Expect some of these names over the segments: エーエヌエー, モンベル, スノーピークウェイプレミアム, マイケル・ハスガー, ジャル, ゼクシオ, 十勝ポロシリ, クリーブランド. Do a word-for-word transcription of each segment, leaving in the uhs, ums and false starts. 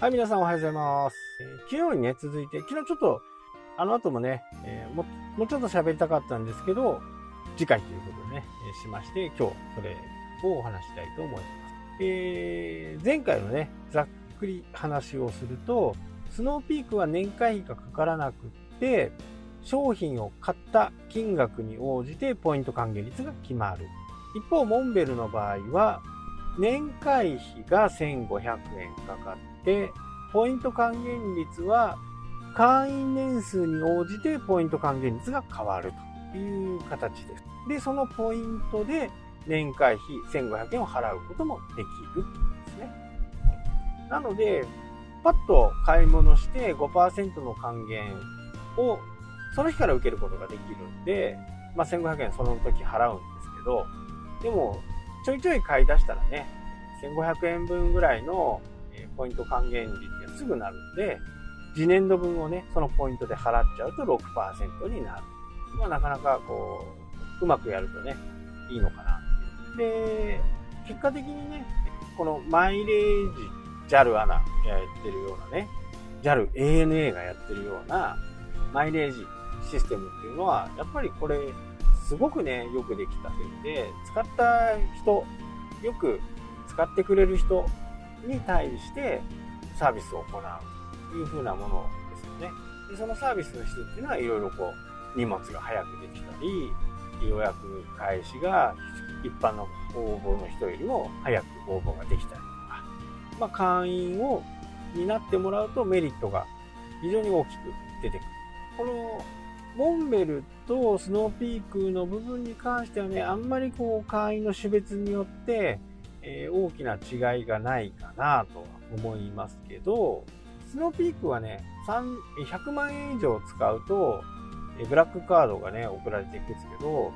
はい、皆さんおはようございます。えー、昨日にね、続いて、昨日ちょっと、あの後もね、えー、も、もうちょっと喋りたかったんですけど、次回ということでね、えー、しまして、今日、それをお話したいと思います。えー、前回のね、ざっくり話をすると、スノーピークは年会費がかからなくって、商品を買った金額に応じてポイント還元率が決まる。一方、モンベルの場合は、年会費がせんごひゃくえんかかって、ポイント還元率は会員年数に応じてポイント還元率が変わるという形です。で、そのポイントで年会費せんごひゃくえんを払うこともできるんですね。なので、パッと買い物して ごパーセント の還元をその日から受けることができるんで、まあ、せんごひゃくえんその時払うんですけど、でもちょいちょい買い出したらね、せんごひゃくえんぶんぐらいのポイント還元率がすぐなるんで、次年度分をね、そのポイントで払っちゃうと ろくパーセント になる。まあ、なかなかこう、うまくやるとね、いいのかなっていう。で、結果的にね、このマイレージ、ジャル、エーエヌエー やってるようなね、ジャル、エーエヌエー がやってるようなマイレージシステムっていうのは、やっぱりこれ、すごくね、よくできた点で、使った人、よく使ってくれる人に対してサービスを行うという風なものですよね。で、そのサービスの質っていうのは、いろいろこう、荷物が早くできたり、予約開始が一般の応募の人よりも早く応募ができたりとか、まあ、会員を担ってもらうとメリットが非常に大きく出てくる。このモンベルとスノーピークの部分に関してはね、あんまりこう会員の種別によって、えー、大きな違いがないかなとは思いますけど、スノーピークはね、ひゃくまんえん以上使うと、えー、ブラックカードがね、送られていくんですけど、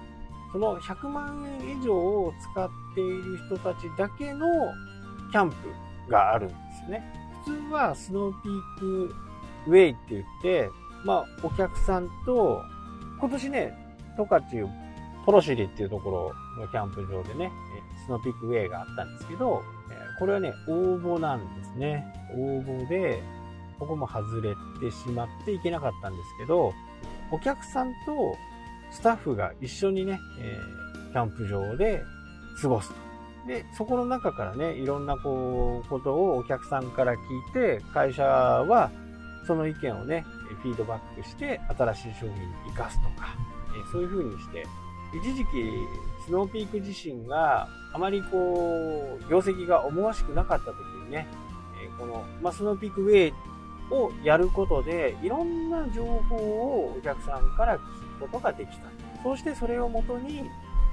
そのひゃくまんえん以上を使っている人たちだけのキャンプがあるんですね。普通はスノーピークウェイって言って、まあ、お客さんと、今年ね、十勝ポロシリっていうところのキャンプ場でね、スノーピークウェイがあったんですけど、これはね、応募なんですね。応募で、ここも外れてしまっていけなかったんですけど、お客さんとスタッフが一緒にね、キャンプ場で過ごすと。で、そこの中からね、いろんなこう、ことをお客さんから聞いて、会社はその意見をね、フィードバックして新しい商品に生かすとか、そういう風にして、一時期スノーピーク自身があまりこう業績が思わしくなかった時にね、この、まあ、スノーピークウェイをやることでいろんな情報をお客さんから聞くことができた。そうしてそれをもとに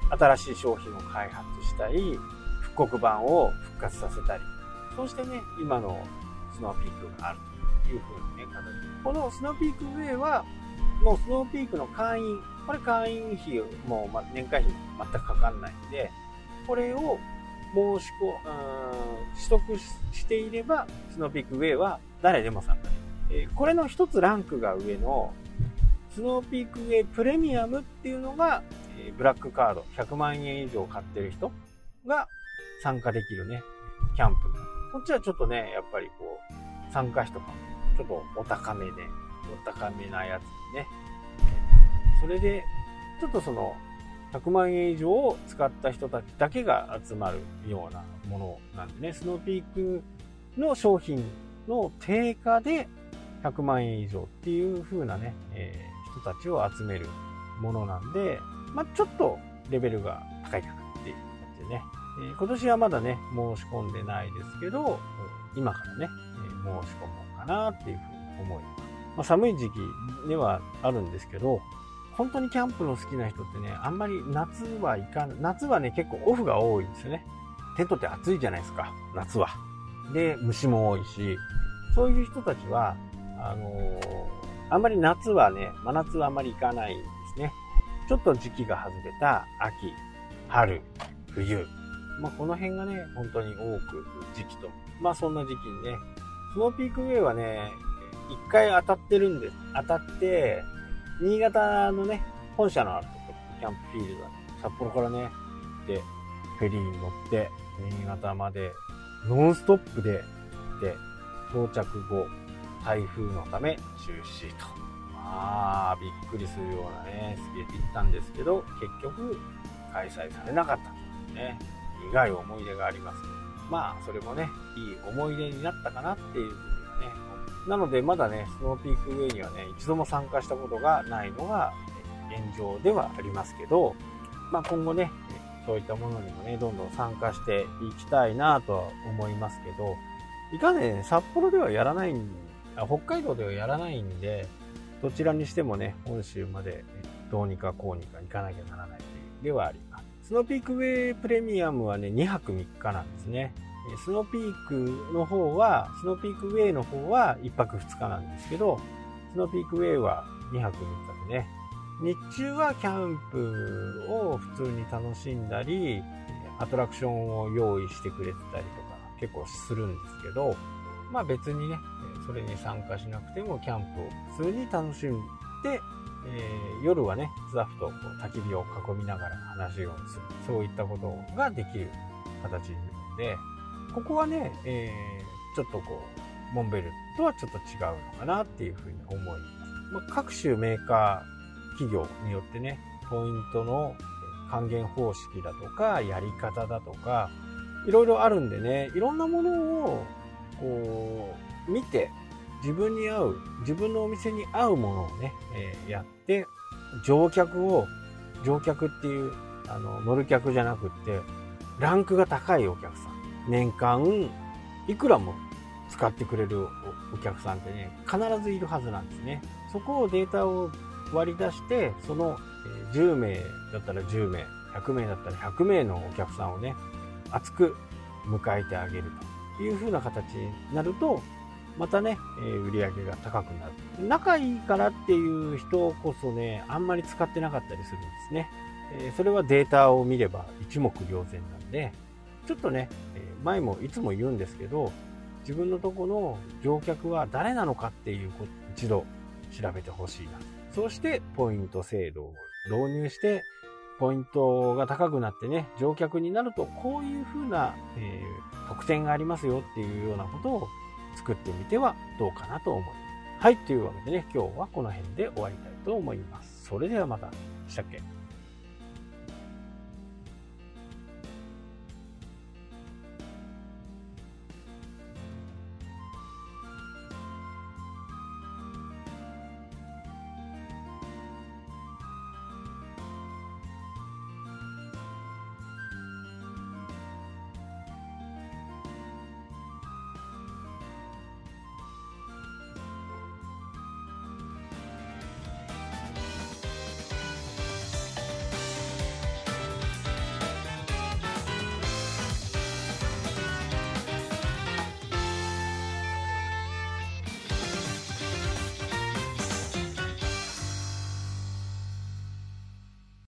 新しい商品を開発したり、復刻版を復活させたり、そうしてね、今のスノーピークがあるという風にね、形。このスノーピークウェイは、もうスノーピークの会員、これ会員費も年会費も全くかかんないんで、これを申し込、取得していれば、スノーピークウェイは誰でも参加できる。これの一つランクが上の、スノーピークウェイプレミアムっていうのが、ブラックカード、ひゃくまんえん以上買ってる人が参加できるね、キャンプ。こっちはちょっとね、やっぱりこう、参加費とかもちょっとお高めで、お高めなやつね。それで、ちょっとその、ひゃくまんえん以上を使った人たちだけが集まるようなものなんでね、スノーピークの商品の定価でひゃくまんえん以上っていう風なね、えー、人たちを集めるものなんで、まあ、ちょっとレベルが高いかなっていう感じでね、えー、今年はまだね、申し込んでないですけど、今からね、えー、申し込むかなっていうふうに思います。まあ、寒い時期ではあるんですけど、本当にキャンプの好きな人ってね、あんまり夏はいかん、夏はね、結構オフが多いんですよね。テントって暑いじゃないですか、夏は。で、虫も多いし、そういう人たちは、あのー、あんまり夏はね、真夏はあんまり行かないんですね。ちょっと時期が外れた秋、春、冬。まあ、この辺がね、本当に多く時期と。まあ、そんな時期にね、スノーピークウェイはね、一回当たってるんです。当たって、新潟のね、本社のあるところ、キャンプフィールド、ね、札幌からね、で、フェリーに乗って、新潟まで、ノンストップで、で、到着後台風のため中止と、まあびっくりするようなねすげえって言ったんですけど、結局開催されなかったというね苦い思い出があります。まあそれもねいい思い出になったかなっていうふうにはね。なのでまだねスノーピークウェイにはね一度も参加したことがないのが現状ではありますけど、まあ今後ねそういったものにもねどんどん参加していきたいなとは思いますけど、いかんね札幌ではやらないんあ北海道ではやらないんで、どちらにしてもね本州までどうにかこうにか行かなきゃならないというではあります。スノーピークウェイプレミアムはねにはくみっかなんですね。スノーピークの方はスノーピークウェイの方はいっぱくふつかなんですけど、スノーピークウェイはにはくみっかでね、日中はキャンプを普通に楽しんだりアトラクションを用意してくれてたりとか結構するんですけど、まあ別にねそれに参加しなくてもキャンプを普通に楽しんで、えー、夜はねスタッフとこう焚き火を囲みながら話をする、そういったことができる形になるので、ここはね、えー、ちょっとこうモンベルとはちょっと違うのかなっていうふうに思います。まあ、各種メーカー企業によってねポイントの還元方式だとかやり方だとかいろいろあるんでね、いろんなものをこう見て自分に合う自分のお店に合うものをね、えー、やって乗客を乗客っていうあの乗る客じゃなくってランクが高いお客さん、年間いくらも使ってくれる お, お客さんってね必ずいるはずなんですね。そこをデータを割り出してそのじゅうめいだったらじゅうめい、ひゃくめいだったらひゃくめいのお客さんをね熱く迎えてあげるという風な形になるとまたね売り上げが高くなる。仲いいからっていう人こそねあんまり使ってなかったりするんですね。それはデータを見れば一目瞭然なんで、ちょっとね前もいつも言うんですけど自分のとこの乗客は誰なのかっていうことを一度調べてほしいな。そしてポイント制度を導入してポイントが高くなってね乗客になるとこういう風な、えー、特典がありますよっていうようなことを作ってみてはどうかなと思います。はい、というわけでね今日はこの辺で終わりたいと思います。それではまた。したっけ。